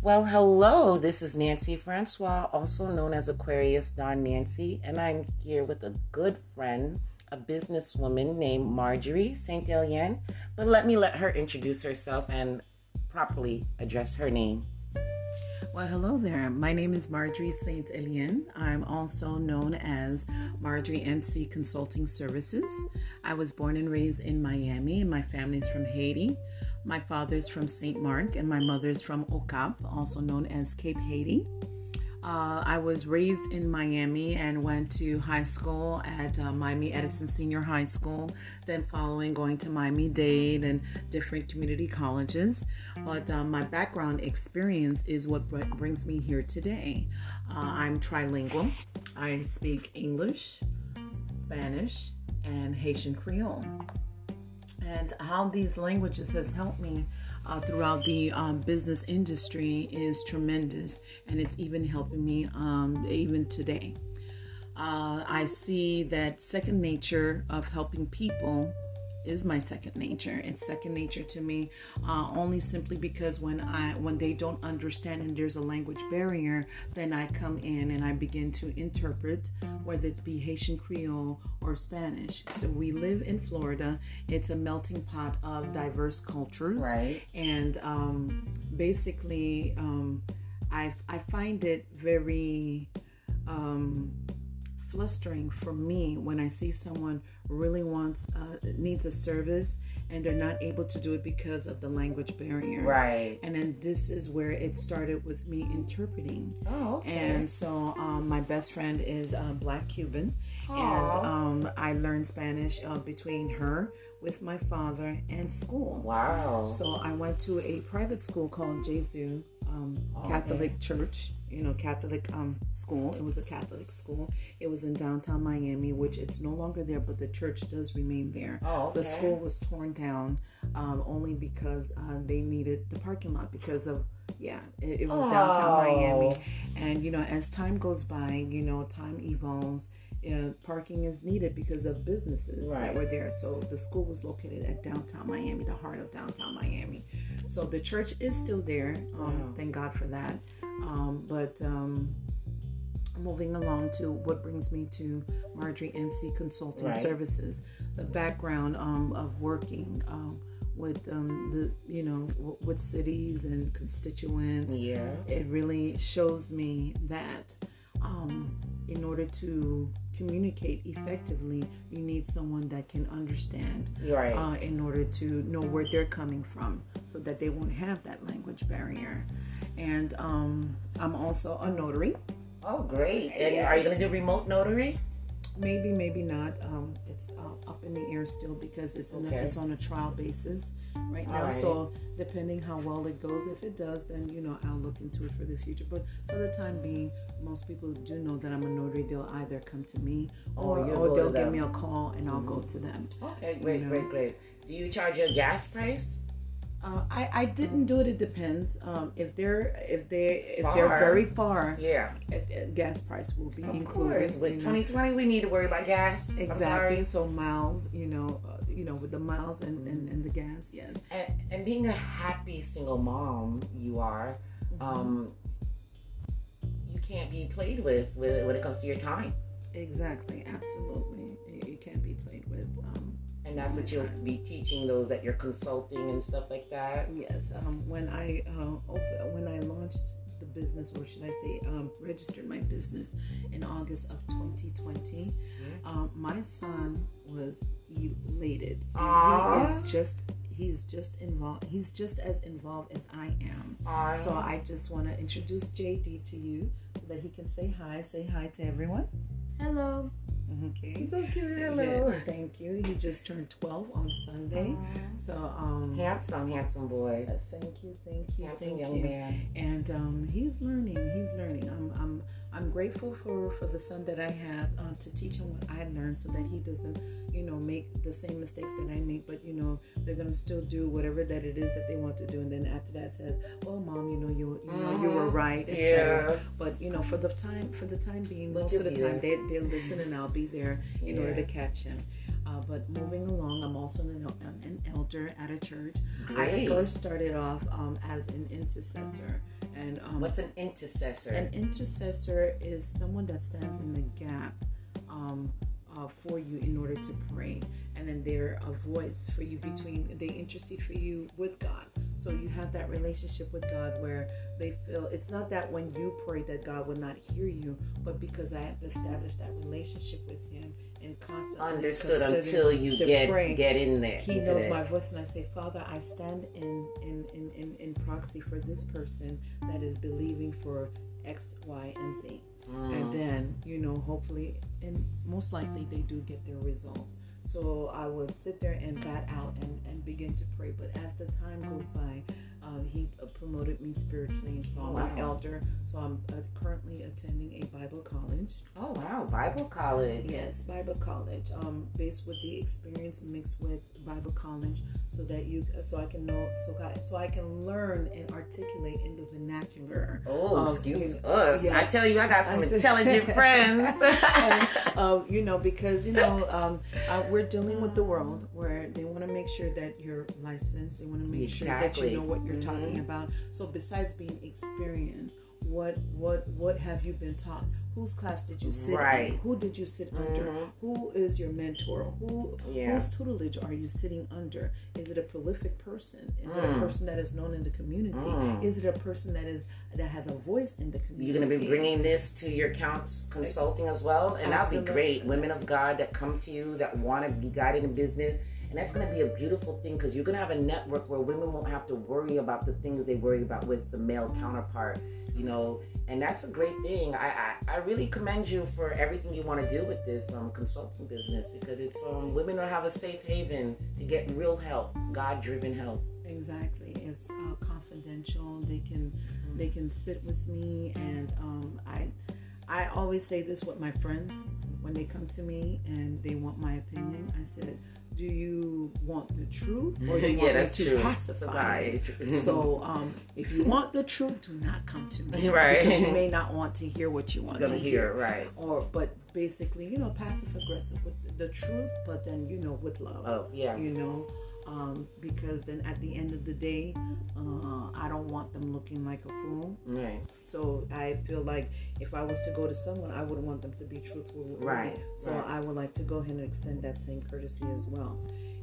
Well, hello, this is Nancy Francois, also known as Aquarius Don Nancy, and I'm here with a good friend, a businesswoman named Marjorie Saint-Élien, but let her introduce herself and properly address her name. Well, hello there. My name is Marjorie Saint-Élien. I'm also known as Marjorie MC Consulting Services. I was born and raised in Miami, and my family's from Haiti. My father's from St. Mark and my mother's from Cap, also known as Cape Haiti. I was raised in Miami and went to high school at Miami Edison Senior High School, then following going to Miami-Dade and different community colleges. But my background experience is what brings me here today. I'm trilingual. I speak English, Spanish, and Haitian Creole. And how these languages has helped me throughout the business industry is tremendous, and it's even helping me even today. I see that second nature of helping people is my second nature. It's second nature to me only simply because when they don't understand and there's a language barrier, then I come in and I begin to interpret, whether it be Haitian Creole or Spanish. So we live in Florida. It's a melting pot of diverse cultures. Right. And basically, I find it very flustering for me when I see someone really needs a service and they're not able to do it because of the language barrier. Right. And then this is where it started with me interpreting. Oh, okay. And so my best friend is a Black Cuban. Aww. And I learned Spanish between her, with my father, and school. Wow. So I went to a private school called Jesu, Catholic church, Catholic school. It was a Catholic school. It was in downtown Miami, which it's no longer there, but the church does remain there. Oh, okay. The school was torn down only because they needed the parking lot because of, it was downtown Miami. And, as time goes by, time evolves. Parking is needed because of businesses that were there. So the school was located at downtown Miami, the heart of downtown Miami. So the church is still there. Thank God for that. But moving along to what brings me to Marjorie MC Consulting Services, the background of working with with cities and constituents. Yeah, it really shows me that. In order to communicate effectively, you need someone that can understand in order to know where they're coming from so that they won't have that language barrier. And I'm also a notary. Oh, great. And yes. Are you going to do remote notary? Maybe, maybe not. It's up in the air still because it's on a trial basis right now. Right. So depending how well it goes, if it does, then I'll look into it for the future. But for the time being, most people do know that I'm a notary. They'll either come to me or they'll give me a call and I'll go to them. Okay, great. Do you charge a gas price? I didn't do it. It depends. If they're very far, gas price will be included. Of course, with 2020, we need to worry about gas. Exactly. So miles, with the miles and the gas, yes. And being a happy single mom, you are. Mm-hmm. You can't be played with when it comes to your time. Exactly. Absolutely, you can't be played with. And that's what you'll be teaching those that you're consulting and stuff like that? Yes. When I launched the business, or should I say registered my business in August of 2020, my son was elated. And he's just as involved as I am. Aww. So I just want to introduce JD to you so that he can say hi. Say hi to everyone. Hello. Okay. He's so cute. Hello. Yeah, thank you. He just turned 12 on Sunday. So handsome boy. Thank you. Handsome young man. And he's learning. I'm grateful for the son that I have to teach him what I learned so that he doesn't, make the same mistakes that I make, but they're gonna still do whatever that it is that they want to do, and then after that says, "Well, mom, you were right," etc. Yeah. But for the time being, most of the time they listen and I'll be there in order to catch him. But moving along, I'm also an an elder at a church. Great. I first started off as an intercessor. And what's an intercessor? An intercessor is someone that stands in the gap for you in order to pray. And then they're a voice for you between, they intercede for you with God. So you have that relationship with God where they feel, it's not that when you pray that God will not hear you, but because I have established that relationship with him and constantly understood until you get in there. He knows my voice, and I say, Father, I stand in proxy for this person that is believing for X, Y, and Z. And then, you know, hopefully, and most likely they do get their results. So I would sit there and bat out and begin to pray. But as the time goes by, he promoted me spiritually. So I'm an elder. So I'm currently attending a Bible college. Oh, wow. Bible college. Yes, Bible college. Based with the experience mixed with Bible college so that I can know, so I can learn and articulate in the vernacular. Oh, excuse us. Yes. I tell you, I got some intelligent friends. And, you know, because, you know, we're dealing with the world where they want to make sure that you're licensed. They want to make sure that you know what you're talking about. So besides being experienced, what have you been taught? Whose class did you sit in? Who did you sit under? Who is your mentor? Whose tutelage are you sitting under? Is it a prolific person? Is it a person that is known in the community? Is it a person that has a voice in the community? You're going to be bringing this to your consulting as well? And that'll be great. Women of God that come to you that want to be guided in business. And that's going to be a beautiful thing because you're going to have a network where women won't have to worry about the things they worry about with the male counterpart, you know. And that's a great thing. I really commend you for everything you want to do with this consulting business because it's women will have a safe haven to get real help, God-driven help. Exactly. It's confidential. They can sit with me, and I always say this with my friends when they come to me and they want my opinion. I said, do you want the truth or do you want me to pacify? So if you want the truth, do not come to me. Right. Because you may not want to hear what you want to hear. Right. But basically, you know, passive aggressive with the truth, but then, you know, with love. Oh, yeah. You know, because then at the end of the day, I don't want them looking like a fool. Right. So I feel like if I was to go to someone, I would want them to be truthful with me. Right. So I would like to go ahead and extend that same courtesy as well.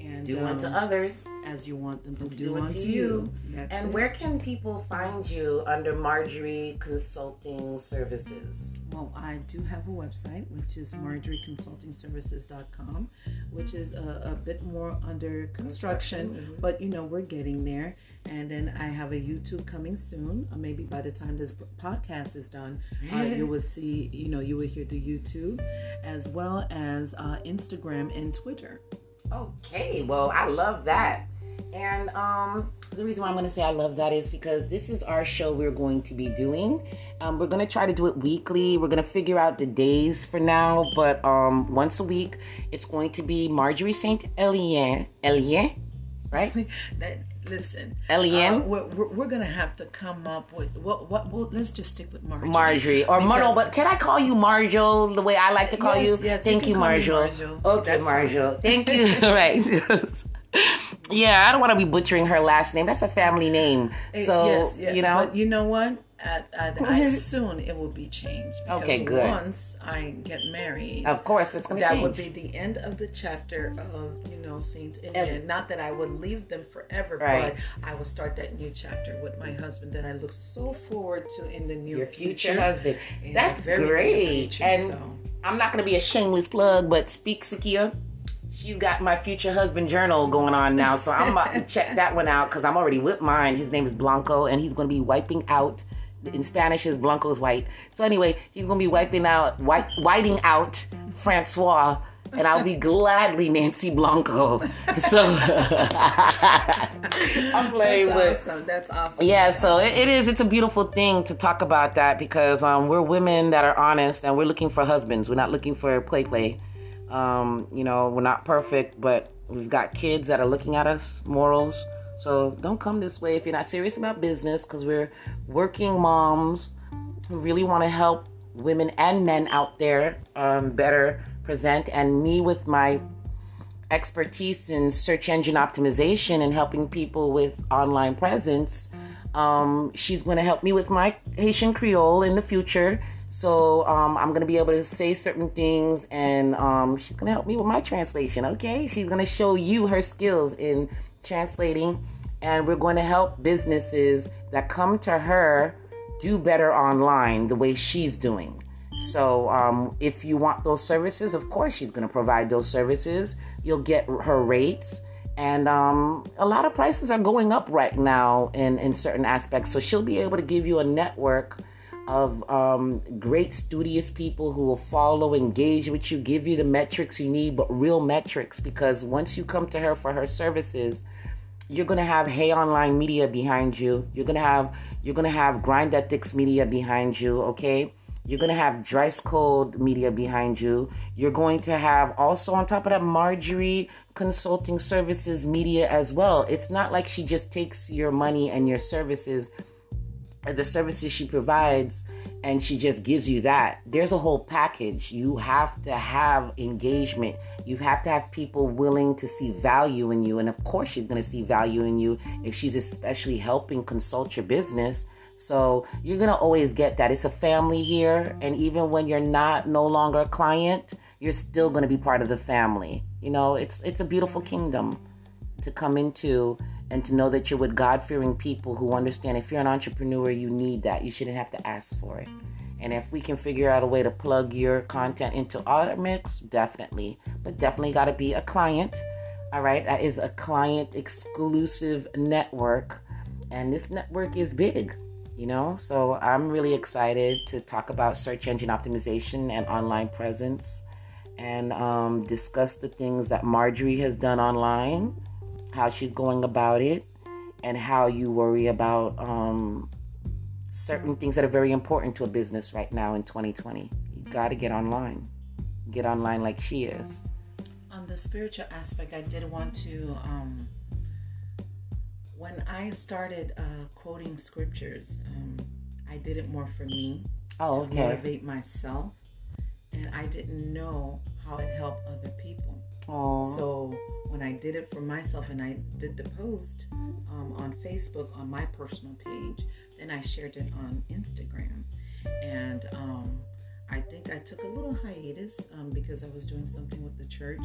And do unto others as you want them to do unto you. And where can people find you under Marjorie Consulting Services? Well, I do have a website, which is MarjorieConsultingServices.com, which is a bit more under construction, but you know, we're getting there. And then I have a YouTube coming soon. Maybe by the time this podcast is done, you will see, you know, you will hear the YouTube as well as Instagram and Twitter. Okay, well, I love that. And the reason why I'm going to say I love that is because this is our show we're going to be doing. We're going to try to do it weekly. We're going to figure out the days for now. But once a week, it's going to be Marjorie Saint-Élien. Élien? Right? Listen, Elian, we're gonna have to come up with what let's just stick with Marjorie. Marjorie or Mono, but can I call you Marjo the way I like to call you? Yes, thank you, Marjo. Okay, Marjo. Thank you. Right. Yeah, I don't want to be butchering her last name. That's a family name. So you know, but you know what? I soon it will be changed. Okay, good. Once I get married, of course, it's going to change. That would be the end of the chapter of, you know, Saint Élien. Not that I would leave them forever, but I will start that new chapter with my husband that I look so forward to in the near future husband. And that's great. Future, and so. I'm not going to be a shameless plug, but speak Sakia. She's got my future husband journal going on now, so I'm about to check that one out because I'm already with mine. His name is Blanco, and he's going to be wiping out. In Spanish, is Blanco's white. So anyway, he's going to be whiting out Francois, and I'll be gladly Nancy Blanco. So I'm playing with. Awesome. That's awesome. Yeah, so it is. It's a beautiful thing to talk about that because we're women that are honest, and we're looking for husbands. We're not looking for play. You know, we're not perfect, but we've got kids that are looking at us, morals. So don't come this way if you're not serious about business because we're working moms who really want to help women and men out there better present. And me with my expertise in search engine optimization and helping people with online presence. She's going to help me with my Haitian Creole in the future. So I'm going to be able to say certain things, and she's going to help me with my translation, okay? She's going to show you her skills in translating, and we're going to help businesses that come to her do better online the way she's doing. So if you want those services, of course she's going to provide those services. You'll get her rates. And a lot of prices are going up right now in certain aspects. So she'll be able to give you a network of great studious people who will follow, engage with you, give you the metrics you need, but real metrics, because once you come to her for her services, you're gonna have Hey Online Media behind you. You're gonna have Grind Ethics Media behind you, okay? You're gonna have Dress Code Media behind you. You're going to have also on top of that Marjorie Consulting Services Media as well. It's not like she just takes your money and your services, the services she provides, and she just gives you that. There's a whole package. You have to have engagement. You have to have people willing to see value in you. And of course she's gonna see value in you if she's especially helping consult your business. So you're going to always get that. It's a family here. And even when you're no longer a client, you're still going to be part of the family. You know, it's a beautiful kingdom to come into, and to know that you're with God-fearing people who understand if you're an entrepreneur, you need that. You shouldn't have to ask for it. And if we can figure out a way to plug your content into our mix, definitely. But definitely got to be a client. All right. That is a client exclusive network. And this network is big. You know, so I'm really excited to talk about search engine optimization and online presence, and discuss the things that Marjorie has done online, how she's going about it, and how you worry about certain things that are very important to a business right now in 2020. You got to get online. Get online like she is. On the spiritual aspect, I did want to... When I started quoting scriptures, I did it more for me, to motivate myself, and I didn't know how it helped other people. Aww. So when I did it for myself and I did the post on Facebook on my personal page, then I shared it on Instagram, and I think I took a little hiatus because I was doing something with the church,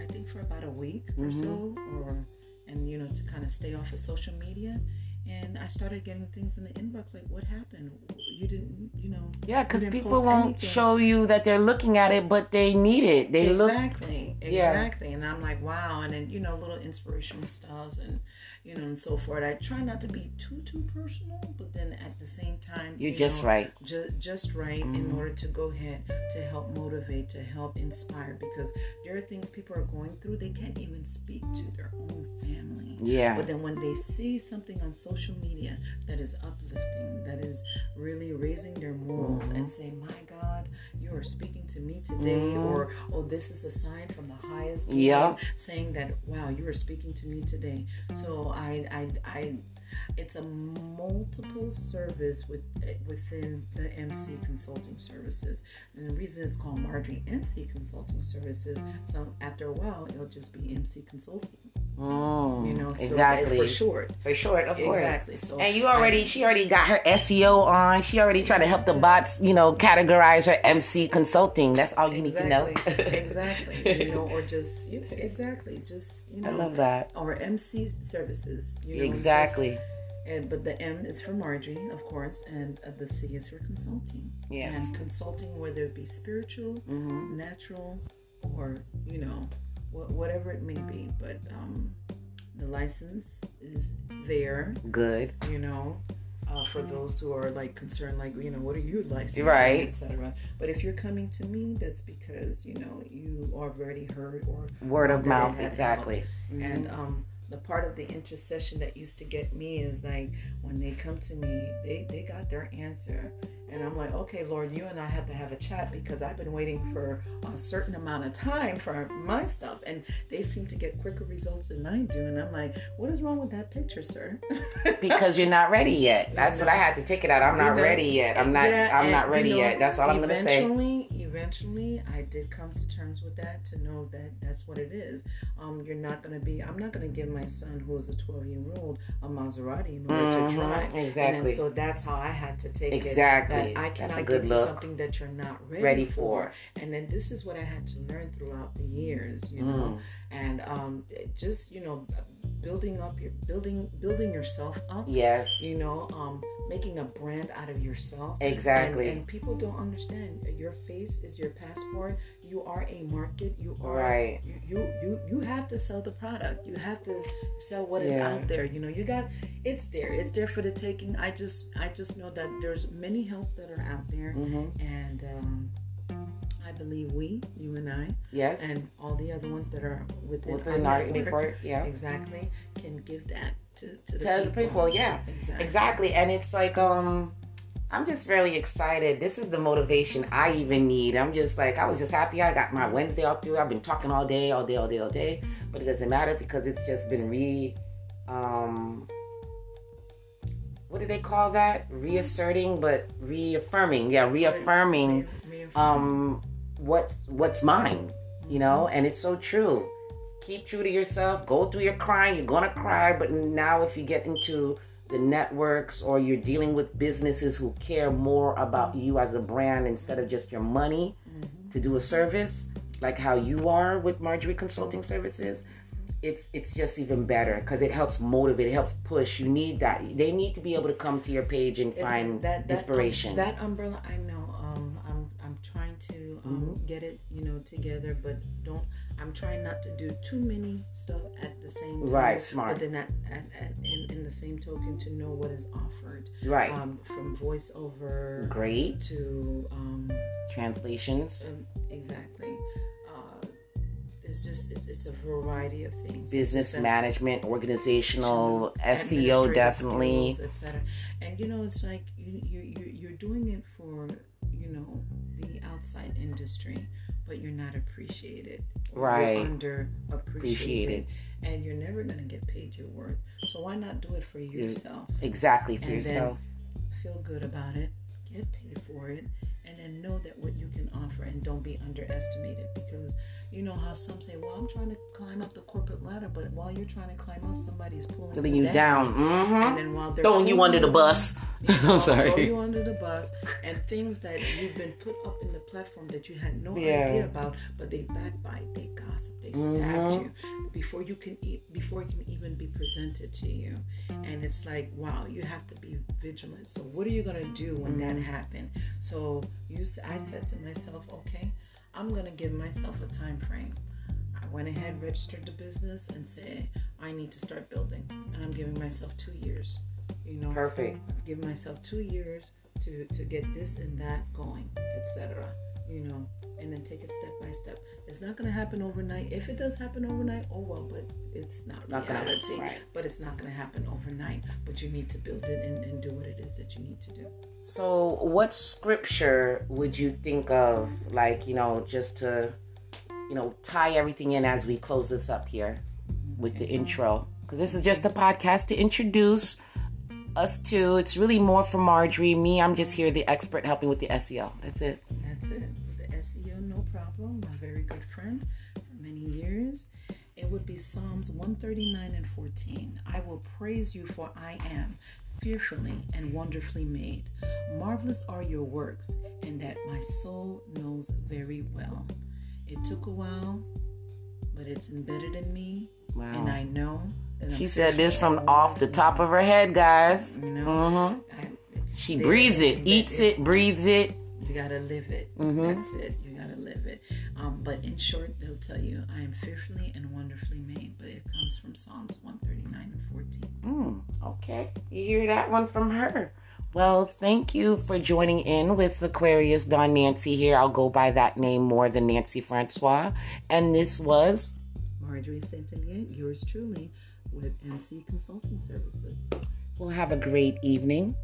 I think for about a week or so, and you know, to kind of stay off of social media. And I started getting things in the inbox like, what happened? You didn't, you know. Yeah, because people won't show you that they're looking at it, but they need it. They exactly. Yeah. And I'm like, wow. And then, you know, little inspirational stuffs and, you know, and so forth. I try not to be too personal, but then at the same time, You're just right in order to go ahead, to help motivate, to help inspire, because there are things people are going through they can't even speak to their own family. Yeah. But then when they see something on social media that is uplifting, that is really raising their morals, and saying, my God, you are speaking to me today, or, oh, this is a sign from the highest being, saying that, wow, you are speaking to me today. So I it's a multiple service within the MC Consulting Services. And the reason it's called Marjorie MC Consulting Services, so after a while, it'll just be MC Consulting. You know, so exactly. For short, of course. Exactly. So and she already got her SEO on. She already tried to help the bots, you know, categorize her MC Consulting. That's all you need to know. Exactly. You know, or just, you know, exactly. Just, you know. I love that. Or MC Services. You know, exactly. But the M is for Marjorie, of course, and the C is for consulting. Yes. And consulting, whether it be spiritual, natural, or, you know, whatever it may be, but the license is there. Good. You know, for those who are like concerned, like, you know, what are you licensing, etc. But if you're coming to me, that's because, you know, you already heard or word of mouth, exactly. And the part of the intercession that used to get me is like when they come to me, they got their answer. And I'm like, okay, Lord, you and I have to have a chat because I've been waiting for a certain amount of time for my stuff. And they seem to get quicker results than I do. And I'm like, what is wrong with that picture, sir? Because you're not ready yet. That's what I had to take it out. I'm not ready yet. I'm not ready yet. That's all I'm going to say. eventually I did come to terms with that, to know that that's what it is. I'm not going to give my son, who is a 12-year-old, a Maserati in order to drive. Exactly. And so that's how I had to take it. Exactly. I cannot give you something that you're not ready for. And then this is what I had to learn throughout the years, you know, and just, you know, building yourself up. Yes. You know, making a brand out of yourself. Exactly. And people don't understand. Your face is your passport. You are a market. You are right. You have to sell the product. You have to sell what is out there. You know, you got it's there for the taking. I just know that there's many helps that are out there, and I believe you and I, yes, and all the other ones that are within our network, exactly, can give that to the people. Yeah, exactly. And it's like, I'm just really excited. This is the motivation I even need. I'm just like, I was just happy I got my Wednesday off through. I've been talking all day, but it doesn't matter because it's just been what do they call that? Reaffirming. Yeah, reaffirming. What's mine, you know, and it's so true. Keep true to yourself. Go through your crying. You're gonna cry, but now if you get into the networks or you're dealing with businesses who care more about you as a brand instead of just your money to do a service, like how you are with Marjorie Consulting Services, it's just even better because it helps motivate, it helps push. You need that. They need to be able to come to your page and find that inspiration. That umbrella, I know. Trying to get it, you know, together, but I'm trying not to do too many stuff at the same time. Right, smart. But then in the same token, to know what is offered. Right. From voiceover. Great. To translations. Exactly. It's just it's a variety of things. Business management, organizational, SEO, definitely, etc. And you know, it's like you're doing it for, you know, the outside industry, but you're not appreciated. Right. You're underappreciated. And you're never going to get paid your worth. So why not do it for yourself? Exactly, for yourself. Then feel good about it, get paid for it, and then know that what you can offer, and don't be underestimated, because you know how some say, well, I'm trying to climb up the corporate ladder, but while you're trying to climb up, somebody's pulling you down. And then while they're throwing you under the bus. I'm sorry. Throw you under the bus, and things that you've been put up in the platform that you had no idea about, but they backbite, they gossip, they stabbed you before it can even be presented to you. And it's like, wow, you have to be vigilant. So what are you gonna do when that happened? So I said to myself, okay, I'm gonna give myself a time frame. I went ahead, registered the business, and said I need to start building, and I'm giving myself 2 years. You know, perfect. Give myself 2 years to get this and that going, etc. You know, and then take it step by step. It's not going to happen overnight. If it does happen overnight, oh well, but it's not reality. Right. But it's not going to happen overnight. But you need to build it and do what it is that you need to do. So, what scripture would you think of, like, you know, just to, you know, tie everything in as we close this up here with the intro? Because this is just the podcast to introduce us too. It's really more for Marjorie. Me, I'm just here, the expert, helping with the SEO. That's it. The SEO, no problem. My very good friend for many years. It would be Psalms 139 and 14. I will praise you, for I am fearfully and wonderfully made. Marvelous are your works, and that my soul knows very well. It took a while, but it's embedded in me. Wow. And I know. She said this from off the top of her head, guys. You know, she breathes it, eats it, breathes it. You gotta live it. That's it. You gotta live it. But in short, they'll tell you, I am fearfully and wonderfully made. But it comes from Psalms 139 and 14. Okay, you hear that one from her. Well, thank you for joining in with Aquarius Don Nancy here. I'll go by that name more than Nancy Francois. And this was Marjorie Saint-Élien, yours truly, with MC Consulting Services. Well, have a great evening.